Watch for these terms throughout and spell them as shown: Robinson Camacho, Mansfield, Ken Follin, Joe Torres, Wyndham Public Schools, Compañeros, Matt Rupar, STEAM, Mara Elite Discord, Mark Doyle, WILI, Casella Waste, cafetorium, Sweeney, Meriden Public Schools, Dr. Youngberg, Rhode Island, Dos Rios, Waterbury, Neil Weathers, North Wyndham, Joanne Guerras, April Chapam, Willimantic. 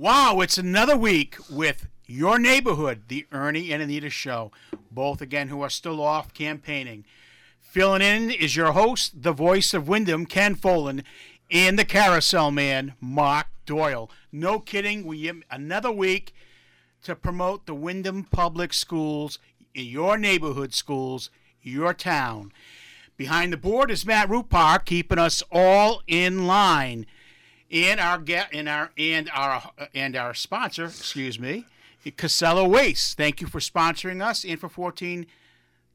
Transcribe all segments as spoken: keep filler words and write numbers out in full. Wow, it's another week with your neighborhood, the Ernie and Anita Show, both, again, who are still off campaigning. Filling in is your host, the voice of Wyndham, Ken Follin, and the Carousel Man, Mark Doyle. No kidding, we have another week to promote the Wyndham Public Schools, your neighborhood schools, your town. Behind the board is Matt Rupar, keeping us all in line. And our and our and our and our sponsor, excuse me, Casella Waste. Thank you for sponsoring us and for fourteen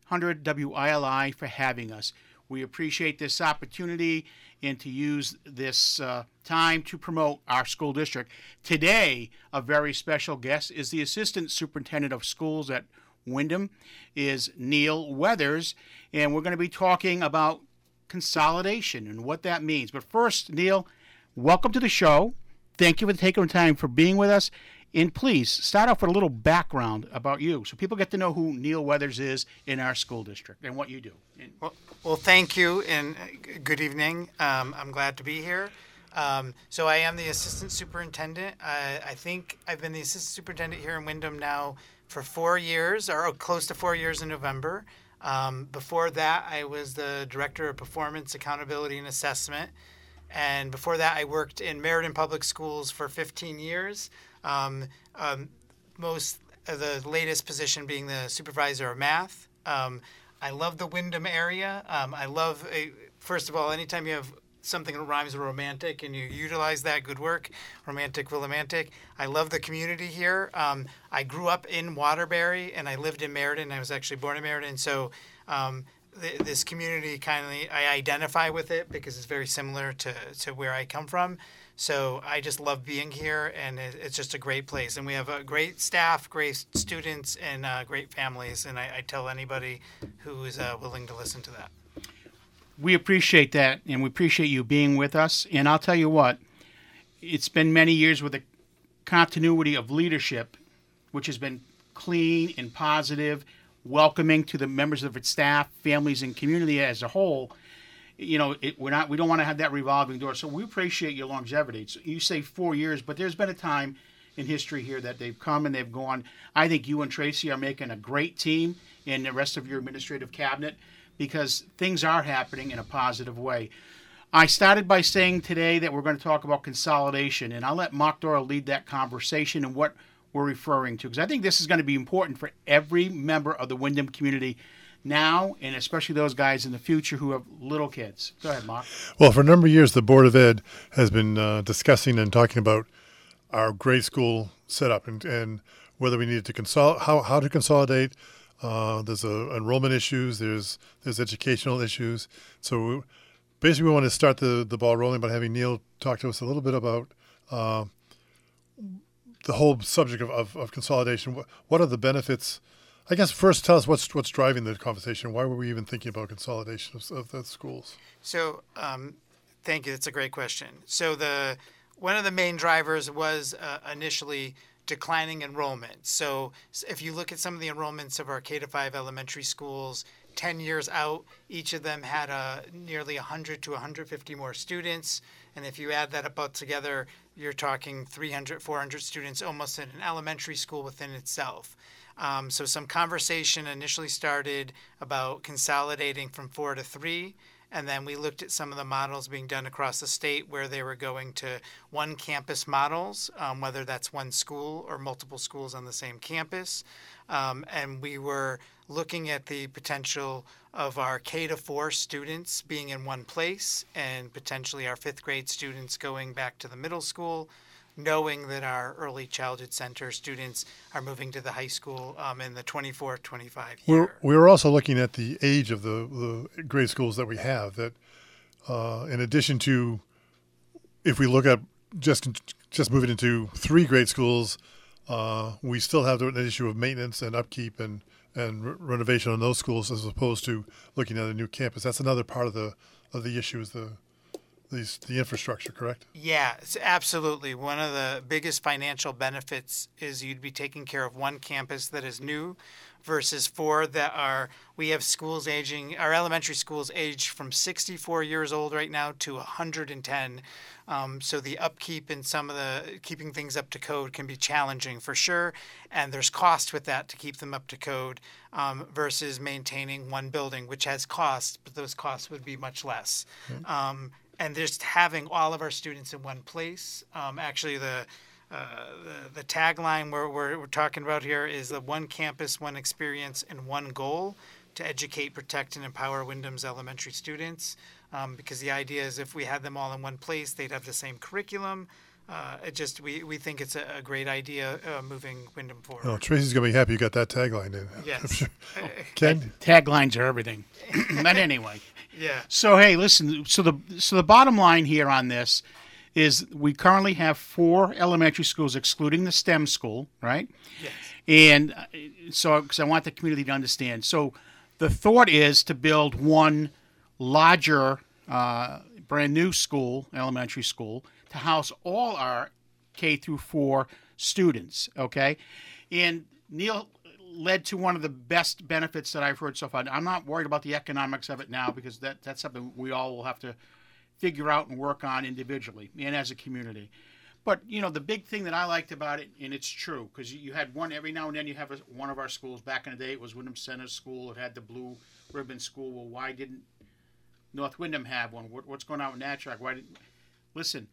hundred W I L I for having us. We appreciate this opportunity and to use this uh, time to promote our school district. Today, a very special guest is the Assistant Superintendent of Schools at Wyndham, is Neil Weathers, and we're going to be talking about consolidation and what that means. But first, Neil, welcome to the show. Thank you for taking time for being with us. And please, start off with a little background about you so people get to know who Neil Weathers is in our school district and what you do. Well, well thank you, and good evening. Um, I'm glad to be here. Um, so I am the assistant superintendent. Uh, I think I've been the assistant superintendent here in Wyndham now for four years, or close to four years in November. Um, before that, I was the director of performance, accountability, and assessment. And before that, I worked in Meriden Public Schools for fifteen years. Um, um, most uh, the latest position being the supervisor of math. Um, I love the Wyndham area. Um, I love, a, first of all, anytime you have something that rhymes with romantic and you utilize that, good work, romantic, willimantic. I love the community here. Um, I grew up in Waterbury and I lived in Meriden. I was actually born in Meriden. So, um, this community kind of, I identify with it because it's very similar to, to where I come from. So I just love being here, and it's just a great place. And we have a great staff, great students, and uh, great families. And I, I tell anybody who is uh, willing to listen to that. We appreciate that, and we appreciate you being with us. And I'll tell you what, it's been many years with a continuity of leadership, which has been clean and positive, welcoming to the members of its staff, families, and community as a whole. You know, it, we're not, we don't want to have that revolving door. So we appreciate your longevity. So you say four years, but there's been a time in history here that they've come and they've gone. I think you and Tracy are making a great team, and the rest of your administrative cabinet, because things are happening in a positive way. I started by saying today that we're going to talk about consolidation, and I'll let Mark Doyle lead that conversation and what we're referring to, because I think this is going to be important for every member of the Wyndham community now, and especially those guys in the future who have little kids. Go ahead, Mark. Well, for a number of years, the Board of Ed has been uh, discussing and talking about our grade school setup and, and whether we need to consolidate, how, how to consolidate. Uh, there's uh, enrollment issues. There's there's educational issues. So basically, we want to start the, the ball rolling by having Neil talk to us a little bit about uh, the whole subject of, of, of consolidation. What, what are the benefits? I guess first tell us what's what's driving the conversation. Why were we even thinking about consolidation of, of the schools? So um, thank you. That's a great question. So the one of the main drivers was uh, initially declining enrollment. So if you look at some of the enrollments of our K to five elementary schools, ten years out, each of them had uh, nearly one hundred to one hundred fifty more students. And if you add that about together, you're talking three hundred, four hundred students almost in an elementary school within itself. Um, so some conversation initially started about consolidating from four to three. And then we looked at some of the models being done across the state where they were going to one campus models, um, whether that's one school or multiple schools on the same campus. Um, and we were looking at the potential of our K to four students being in one place and potentially our fifth grade students going back to the middle school, knowing that our early childhood center students are moving to the high school um, in the twenty-four, twenty-five year. We're, we were also looking at the age of the, the grade schools that we have, that uh, in addition to, if we look at just just moving into three grade schools, uh, we still have the issue of maintenance and upkeep and, and re- renovation on those schools as opposed to looking at a new campus. That's another part of the of the issue is the these the infrastructure, correct? Yeah, it's absolutely. One of the biggest financial benefits is you'd be taking care of one campus that is new versus four that are, we have schools aging, our elementary schools age from sixty-four years old right now to one hundred ten. Um, so the upkeep and some of the keeping things up to code can be challenging for sure. And there's cost with that to keep them up to code um, versus maintaining one building, which has costs, but those costs would be much less. Mm-hmm. Um, and just having all of our students in one place, um, actually the Uh, the, the tagline we're, we're, we're talking about here is the one campus, one experience, and one goal to educate, protect, and empower Wyndham's elementary students. Um, because the idea is if we had them all in one place, they'd have the same curriculum. Uh, it just we, we think it's a, a great idea uh, moving Wyndham forward. Oh, Tracy's going to be happy you got that tagline in. Yes. Sure. Oh, Ken? Taglines are everything. But anyway. Yeah. So, hey, listen, so the so the bottom line here on this is we currently have four elementary schools, excluding the STEM school, right? Yes. And so, because I want the community to understand. So the thought is to build one larger, uh, brand new school, elementary school, to house all our K through four students, okay? And Neil led to one of the best benefits that I've heard so far. I'm not worried about the economics of it now because that that's something we all will have to figure out and work on individually and as a community. But, you know, the big thing that I liked about it, and it's true, because you had one every now and then you have a, one of our schools. Back in the day, it was Wyndham Center School. It had the Blue Ribbon School. Well, why didn't North Wyndham have one? What, what's going on with Natchitoches? Why didn't? Listen,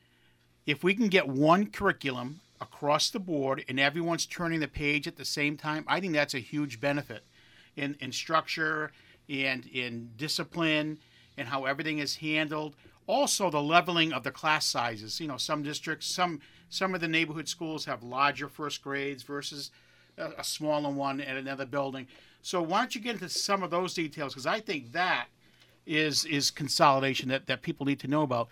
if we can get one curriculum across the board and everyone's turning the page at the same time, I think that's a huge benefit in, in structure and in discipline and how everything is handled. Also, the leveling of the class sizes. You know, some districts, some some of the neighborhood schools have larger first grades versus a, a smaller one at another building. So why don't you get into some of those details? Because I think that is is consolidation that, that people need to know about.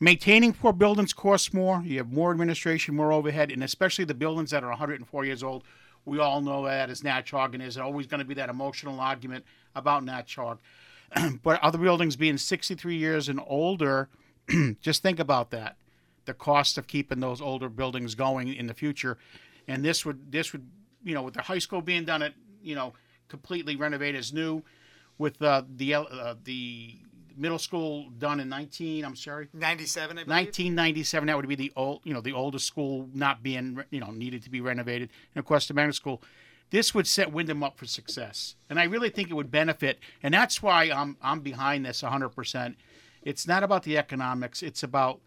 Maintaining four buildings costs more. You have more administration, more overhead, and especially the buildings that are one hundred four years old. We all know that as Natchitoches, and there's always going to be that emotional argument about Natchitoches. But other buildings being sixty-three years and older, just think about that, the cost of keeping those older buildings going in the future. And this would, this would, you know, with the high school being done at, you know, completely renovated as new, with uh, the uh, the middle school done in nineteen, I'm sorry, ninety-seven, I believe. nineteen ninety-seven. That would be the old, you know, the oldest school not being, you know, needed to be renovated. And of course, the magnet school. This would set Wyndham up for success, and I really think it would benefit, and that's why I'm I'm behind this one hundred percent. It's not about the economics. It's about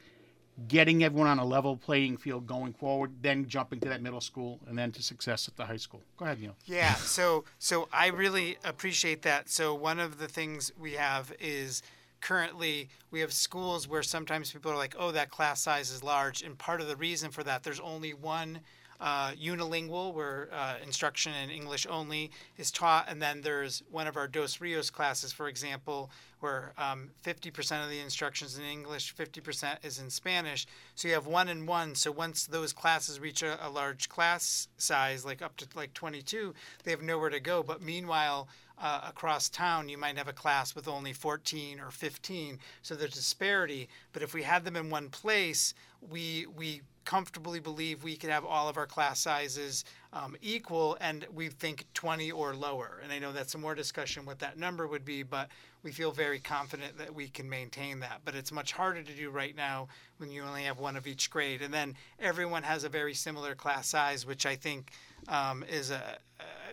getting everyone on a level playing field going forward, then jumping to that middle school, and then to success at the high school. Go ahead, Neil. Yeah, so so I really appreciate that. So one of the things we have is currently we have schools where sometimes people are like, oh, that class size is large, and part of the reason for that, there's only one Uh, unilingual, where uh, instruction in English only is taught, and then there's one of our Dos Rios classes, for example, where um, fifty percent of the instruction is in English, fifty percent is in Spanish. So you have one and one. So once those classes reach a, a large class size, like up to like twenty-two, they have nowhere to go. But meanwhile, Uh, across town, you might have a class with only fourteen or fifteen, so there's disparity. But if we had them in one place, we we comfortably believe we could have all of our class sizes um, equal, and we think twenty or lower. And I know that's some more discussion what that number would be, but we feel very confident that we can maintain that. But it's much harder to do right now when you only have one of each grade, and then everyone has a very similar class size, which I think um, is a,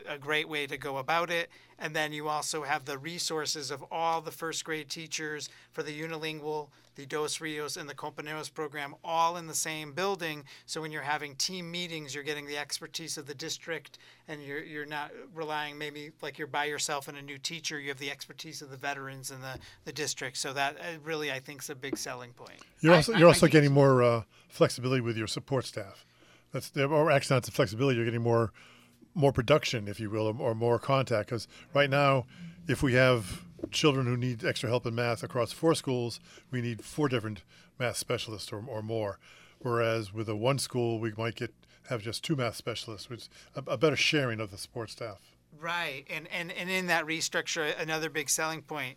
a great way to go about it. And then you also have the resources of all the first grade teachers for the unilingual, the Dos Rios, and the Compañeros program all in the same building. So when you're having team meetings, you're getting the expertise of the district, and you're you're not relying maybe like you're by yourself and a new teacher. You have the expertise of the veterans and the, the district. So that really, I think, is a big selling point. You're also, I, you're I, also I getting more uh, flexibility with your support staff. That's or actually not the flexibility. You're getting more. more production, if you will, or more contact. Because right now, if we have children who need extra help in math across four schools, we need four different math specialists or, or more. Whereas with a one school, we might get have just two math specialists, which is a, a better sharing of the support staff. Right. And, and, and in that restructure, another big selling point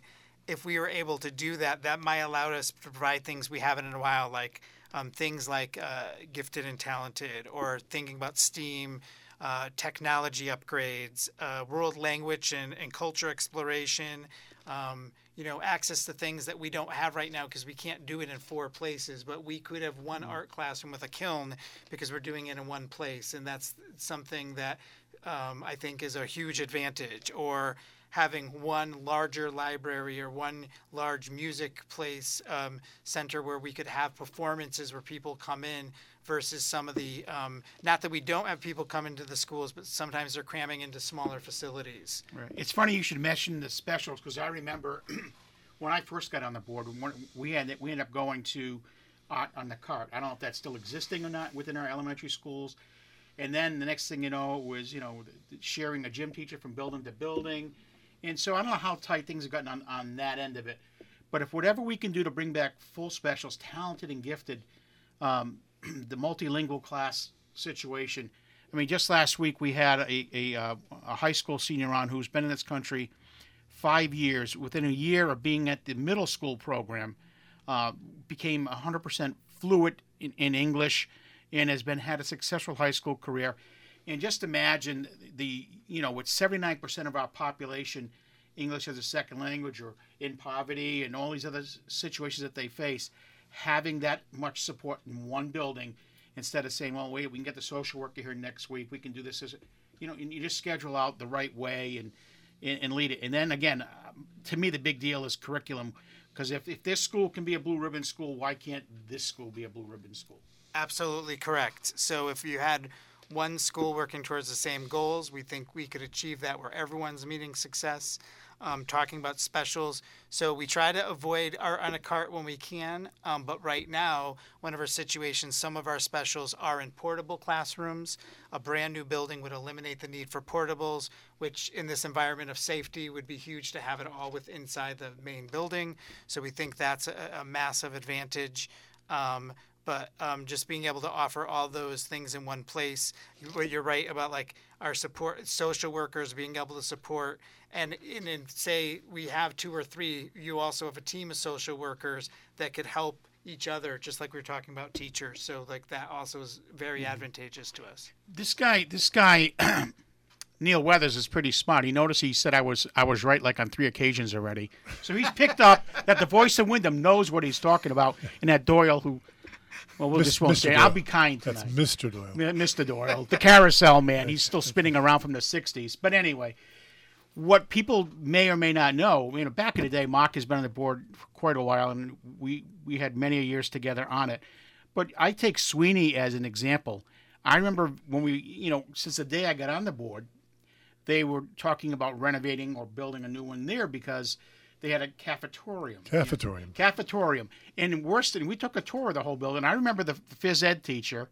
if we were able to do that, that might allow us to provide things we haven't in a while, like um, things like uh, gifted and talented, or thinking about STEAM, uh, technology upgrades, uh, world language and, and culture exploration, um, you know, access to things that we don't have right now because we can't do it in four places, but we could have one mm-hmm. art classroom with a kiln because we're doing it in one place. And that's something that um, I think is a huge advantage, or having one larger library or one large music place um, center where we could have performances where people come in versus some of the, um, not that we don't have people come into the schools, but sometimes they're cramming into smaller facilities. Right. It's funny you should mention the specials, because I remember when I first got on the board, we had we ended up going to Art on the Cart. I don't know if that's still existing or not within our elementary schools. And then the next thing you know was, you know, sharing a gym teacher from building to building. And so I don't know how tight things have gotten on, on that end of it. But if whatever we can do to bring back full specials, talented and gifted, um, the multilingual class situation. I mean, just last week we had a, a, a high school senior on who's been in this country five years. Within a year of being at the middle school program, uh, became one hundred percent fluent in, in English and has been had a successful high school career. And just imagine the, you know, with seventy-nine percent of our population, English as a second language or in poverty and all these other situations that they face, having that much support in one building instead of saying, well, wait, we can get the social worker here next week. We can do this. You know, and you just schedule out the right way and, and, and lead it. And then, again, to me, the big deal is curriculum, because if, if this school can be a blue ribbon school, why can't this school be a blue ribbon school? Absolutely correct. So if you had one school working towards the same goals, we think we could achieve that where everyone's meeting success. Um, talking about specials, so we try to avoid art on a cart when we can, um, but right now, one of our situations, some of our specials are in portable classrooms. A brand new building would eliminate the need for portables, which in this environment of safety would be huge to have it all with inside the main building. So we think that's a, a massive advantage. Um, But um, just being able to offer all those things in one place, you're right about like our support, social workers being able to support. And, and, and say we have two or three, you also have a team of social workers that could help each other, just like we were talking about teachers. So like that also is very mm-hmm. advantageous to us. This guy, this guy, Neil Weathers, is pretty smart. He noticed he said I was I was right like on three occasions already. So he's picked up that the voice of Wyndham knows what he's talking about, and that Doyle who... Well, we'll Mister just won't say. I'll be kind tonight. That's Mister Doyle. Mister Doyle, the carousel man. He's still spinning around from the sixties. But anyway, what people may or may not know, you know, back in the day, Mark has been on the board for quite a while, and we, we had many years together on it. But I take Sweeney as an example. I remember when we, you know, since the day I got on the board, they were talking about renovating or building a new one there because they had a cafetorium. Cafetorium. You know, cafetorium. And worse than, we took a tour of the whole building. I remember the phys ed teacher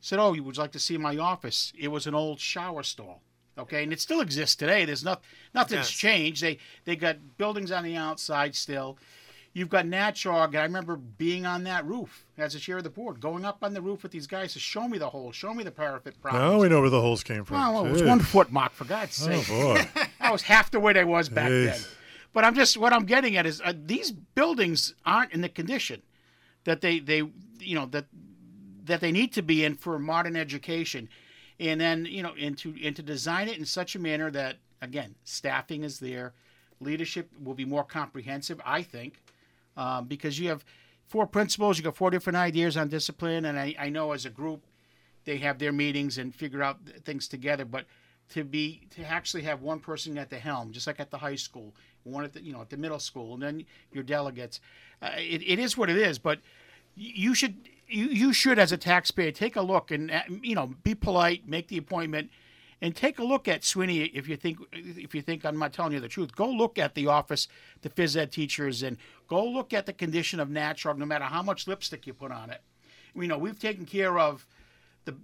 said, oh, you would like to see my office. It was an old shower stall. Okay. And it still exists today. There's not, nothing's yes. changed. They they got buildings on the outside still. You've got Natchog. And I remember being on that roof as a chair of the board, going up on the roof with these guys to show me the holes, show me the parapet problems. Now we know where the holes came from. Oh, well, it was one foot, Mark, for God's oh, sake. Oh, boy. That was half the way they was back Jeez. then. But I'm just what I'm getting at is uh, these buildings aren't in the condition that they, they you know that that they need to be in for modern education, and then you know and to and to design it in such a manner that again staffing is there, leadership will be more comprehensive. I think um, because you have four principals, you got four different ideas on discipline, and I, I know as a group they have their meetings and figure out things together, but. To be to actually have one person at the helm, just like at the high school, one at the you know at the middle school, and then your delegates. Uh, it it is what it is, but you should you, you should as a taxpayer take a look and you know be polite, make the appointment, and take a look at Sweeney if you think if you think I'm not telling you the truth. Go look at the office, the phys ed teachers, and go look at the condition of Natchog. No matter how much lipstick you put on it, you know we've taken care of.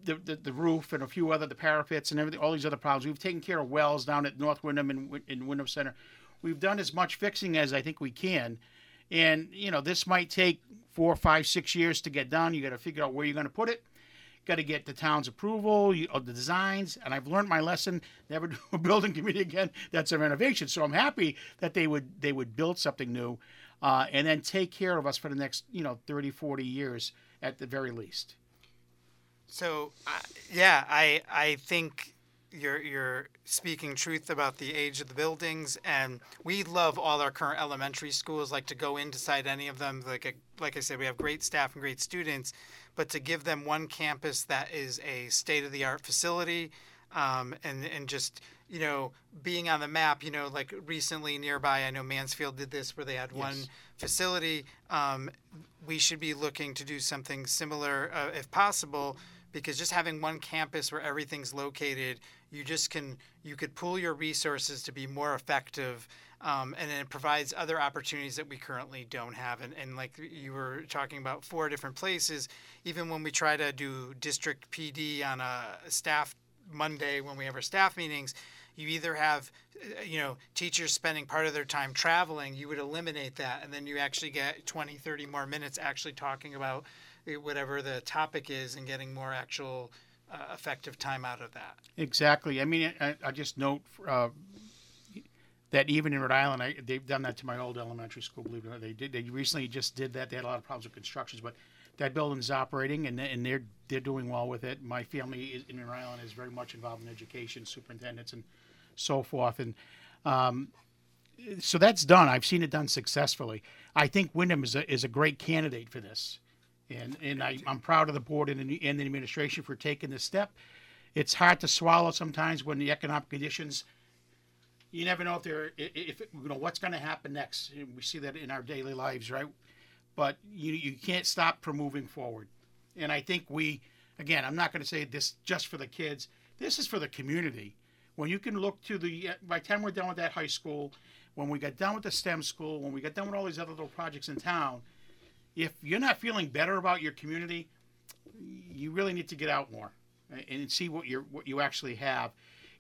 The, the the roof and a few other the parapets and everything, all these other problems. We've taken care of wells down at North Wyndham and in Wyndham Center. We've done as much fixing as I think we can, and you know this might take four, five, six years to get done. You got to figure out where you're going to put it. got to get the town's approval you, of the designs. And I've learned my lesson: never do a building committee again. That's a renovation. So I'm happy that they would they would build something new, uh, and then take care of us for the next you know thirty, forty years at the very least. So uh, yeah, I I think you're you're speaking truth about the age of the buildings, and we love all our current elementary schools. Like to go inside any of them, like a, like I said, we have great staff and great students, but to give them one campus that is a state-of-the-art facility, um, and and just you know being on the map, you know like recently nearby, I know Mansfield did this where they had yes. one facility. Um, we should be looking to do something similar uh, if possible. Because just having one campus where everything's located, you just can you could pool your resources to be more effective, um, and it provides other opportunities that we currently don't have. And, and like you were talking about, four different places. Even when we try to do district P D on a staff Monday when we have our staff meetings, you either have you know teachers spending part of their time traveling. You would eliminate that, and then you actually get twenty, thirty more minutes actually talking about whatever the topic is and getting more actual uh, effective time out of that. Exactly. I mean, I, I just note uh, that even in Rhode Island, I, they've done that to my old elementary school, believe it or not. They did. They recently just did that. They had a lot of problems with constructions, but that building's operating and and they're they're doing well with it. My family is, in Rhode Island is very much involved in education, superintendents and so forth. And um, so that's done. I've seen it done successfully. I think Wyndham is a, is a great candidate for this. And and I, I'm proud of the board and the, and the administration for taking this step. It's hard to swallow sometimes when the economic conditions. You never know if they're if you know what's going to happen next. We see that in our daily lives, right? But you you can't stop from moving forward. And I think we, again, I'm not going to say this just for the kids. This is for the community. When you can look to the by the time we're done with that high school, when we got done with the STEM school, when we got done with all these other little projects in town. If you're not feeling better about your community, you really need to get out more and see what you what you actually have.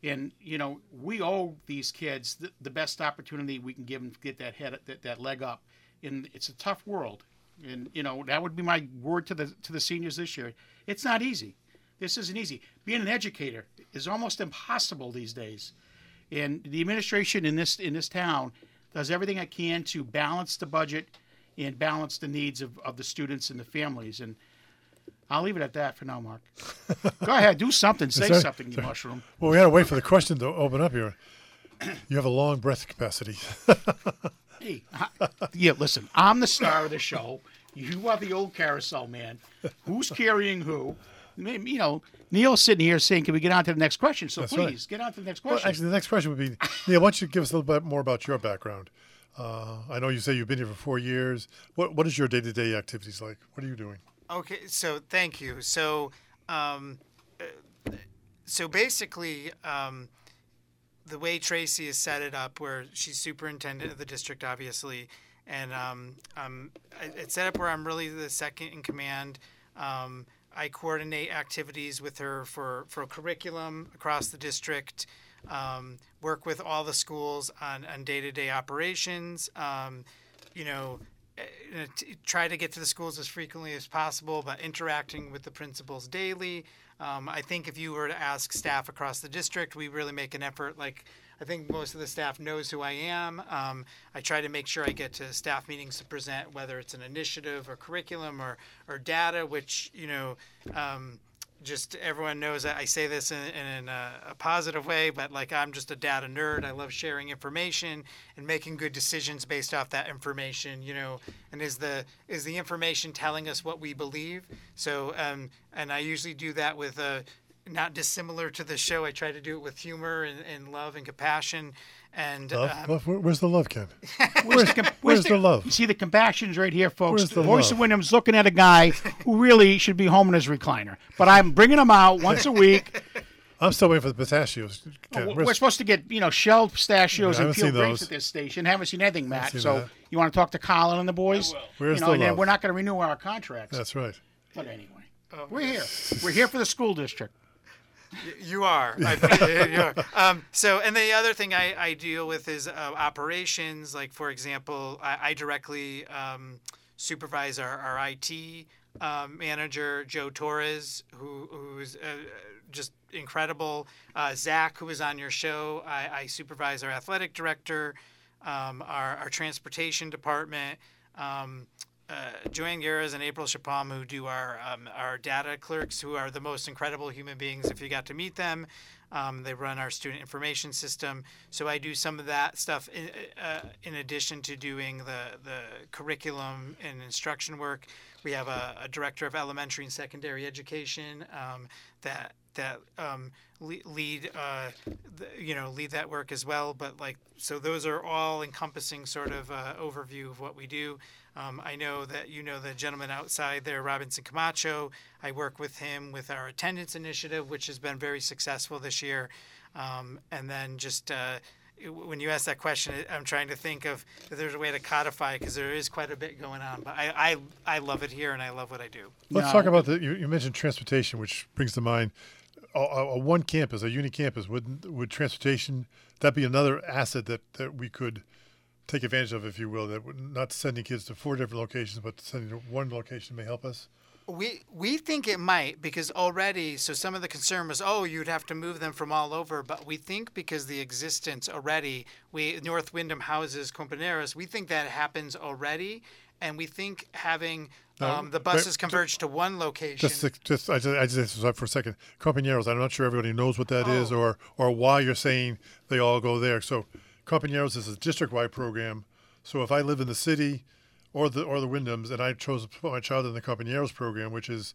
And, you know, we owe these kids the, the best opportunity we can give them to get that head that, that leg up. And it's a tough world. And, you know, that would be my word to the to the seniors this year. It's not easy. This isn't easy. Being an educator is almost impossible these days. And the administration in this in this town does everything I can to balance the budget and balance the needs of, of the students and the families. And I'll leave it at that for now, Mark. Go ahead. Do something. Say that, something, you sorry. Mushroom. Well, we had to wait for the question to open up here. You have a long breath capacity. Hey, I, yeah, listen, I'm the star of the show. You are the old carousel man. Who's carrying who? You know, Neil's sitting here saying, can we get on to the next question? So That's please, right. get on to the next question. Well, actually, the next question would be, Neil, why don't you give us a little bit more about your background? Uh, I know you say you've been here for four years. What What is your day-to-day activities like? What are you doing? Okay, so thank you. So, um, so basically, um, the way Tracy has set it up, where she's superintendent of the district, obviously, and um, um, it's set up where I'm really the second in command. Um, I coordinate activities with her for, for curriculum across the district. Um, work with all the schools on, on day-to-day operations, um, you know, t- try to get to the schools as frequently as possible, but interacting with the principals daily. Um, I think if you were to ask staff across the district, we really make an effort. Like, I think most of the staff knows who I am. Um, I try to make sure I get to staff meetings to present, whether it's an initiative or curriculum or, or data, which, you know, um, just everyone knows that I say this in, in a, a positive way, but like I'm just a data nerd. I love sharing information and making good decisions based off that information, you know, and is the is the information telling us what we believe? So, um, and I usually do that with a, not dissimilar to the show. I try to do it with humor and, and love and compassion. And love? Um, love? Where, where's the love, Kevin? Where's, where's, where's the, the love? You see the compassion's right here, folks. Where's the Voice love? Of Wyndham's looking at a guy who really should be home in his recliner. But I'm bringing him out once a week. I'm still waiting for the pistachios. Oh, we're where's... supposed to get you know shelled pistachios yeah, and peeled grapes at this station. Haven't seen anything, Matt. Seen so that. You want to talk to Colin and the boys? Where's you know, the and love? We're not going to renew our contracts. That's right. But anyway, oh. we're here. We're here for the school district. You are. I, you are. Um, so, and the other thing I, I deal with is uh, operations. Like, for example, I, I directly um, supervise our, our I T um, manager, Joe Torres, who who's uh, just incredible. Uh, Zach, who was on your show, I, I supervise our athletic director, um, our, our transportation department, um, uh, Joanne Guerras and April Chapam, who do our um, our data clerks, who are the most incredible human beings if you got to meet them. Um, they run our student information system. So I do some of that stuff in, uh, in addition to doing the, the curriculum and instruction work. We have a, a director of elementary and secondary education um, that that um, le- lead uh, the, you know lead that work as well. But like so, those are all encompassing sort of uh, overview of what we do. Um, I know that you know the gentleman outside there, Robinson Camacho. I work with him with our attendance initiative, which has been very successful this year. Um, and then just uh, when you ask that question, I'm trying to think of if there's a way to codify, because there is quite a bit going on. But I, I, I love it here, and I love what I do. Let's no. talk about the. You, you mentioned transportation, which brings to mind a, a one campus, a uni campus. Would would transportation that be another asset that, that we could take advantage of, if you will, that not sending kids to four different locations, but sending to one location may help us? We we think it might, because already, so some of the concern was, oh, you'd have to move them from all over. But we think because the existence already, we North Wyndham houses Compañeros, we think that happens already. And we think having um, the buses converge to one location. Just, just I just, I just for a second, Compañeros, I'm not sure everybody knows what that oh. is or, or why you're saying they all go there. So Compañeros is a district-wide program. So if I live in the city or the or the Wyndhams and I chose to put my child in the Compañeros program, which is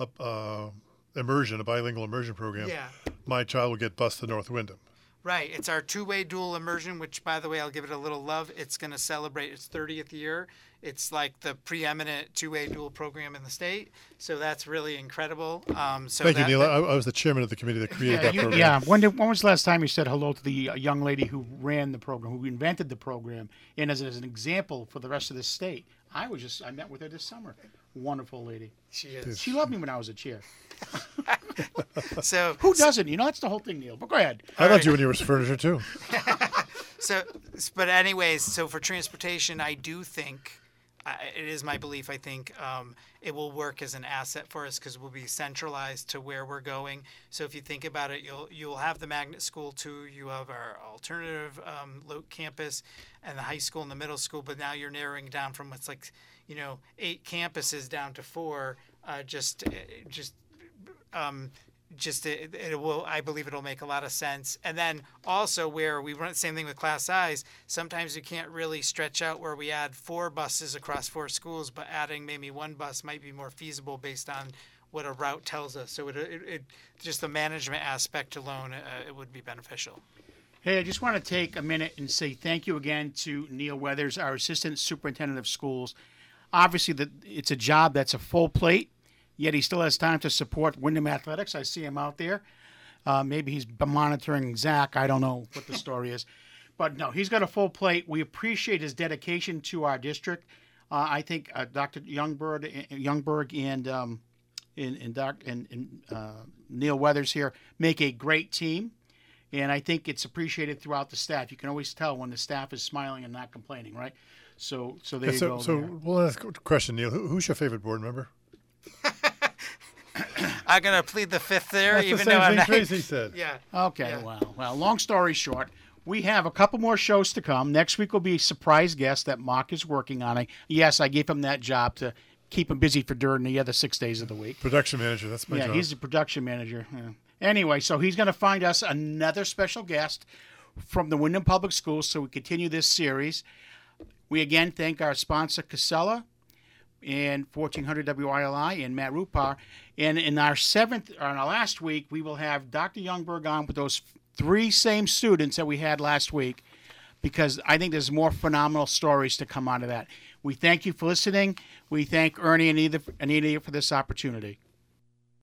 a uh, immersion, a bilingual immersion program, yeah. my child will get bused to North Wyndham. Right. It's our two-way dual immersion, which, by the way, I'll give it a little love. It's going to celebrate its thirtieth year. It's like the preeminent two-way dual program in the state. So that's really incredible. Um, so Thank that, you, Neil. That, I, I was the chairman of the committee that created yeah, that you, program. Yeah. When, did, when was the last time you said hello to the young lady who ran the program, who invented the program, and as, as an example for the rest of the state? I was just, I met with her this summer. Wonderful lady. She is. She loved me when I was a chair. So who doesn't? You know, that's the whole thing, Neil. But go ahead. I loved right. you when you were furniture too. So, but anyways, so for transportation, I do think uh, it is my belief. I think um, it will work as an asset for us because we'll be centralized to where we're going. So if you think about it, you'll you'll have the magnet school too. You have our alternative um, Loc campus and the high school and the middle school. But now you're narrowing down from what's like you know eight campuses down to four. Uh, just just. Um, just it, it will. I believe it'll make a lot of sense. And then also where we run the same thing with class size. Sometimes you can't really stretch out where we add four buses across four schools, but adding maybe one bus might be more feasible based on what a route tells us. So it, it, it just the management aspect alone, uh, it would be beneficial. Hey, I just want to take a minute and say thank you again to Neil Weathers, our assistant superintendent of schools. Obviously, the, it's a job that's a full plate. Yet he still has time to support Wyndham Athletics. I see him out there. Uh, maybe he's monitoring Zach. I don't know what the story is. But, no, he's got a full plate. We appreciate his dedication to our district. Uh, I think uh, Doctor Youngberg, Youngberg and, um, and, and, doc, and, and uh, Neil Weathers here make a great team. And I think it's appreciated throughout the staff. You can always tell when the staff is smiling and not complaining, right? So so there yeah, so, you go. So there. We'll ask a question, Neil. Who, who's your favorite board member? I'm going to plead the fifth there. That's even the same though I'm thing not... Tracy said. Yeah. Okay, yeah. Well, well, long story short, we have a couple more shows to come. Next week will be a surprise guest that Mark is working on. I, yes, I gave him that job to keep him busy for during the other six days of the week. Production manager, that's my yeah, job. Yeah, he's the production manager. Yeah. Anyway, so he's going to find us another special guest from the Wyndham Public Schools, so we continue this series. We again thank our sponsor, Casella, and fourteen hundred W I L I and Matt Rupar. And in our seventh, or in our last week, we will have Doctor Youngberg on with those three same students that we had last week, because I think there's more phenomenal stories to come out of that. We thank you for listening. We thank Ernie and Anita for this opportunity.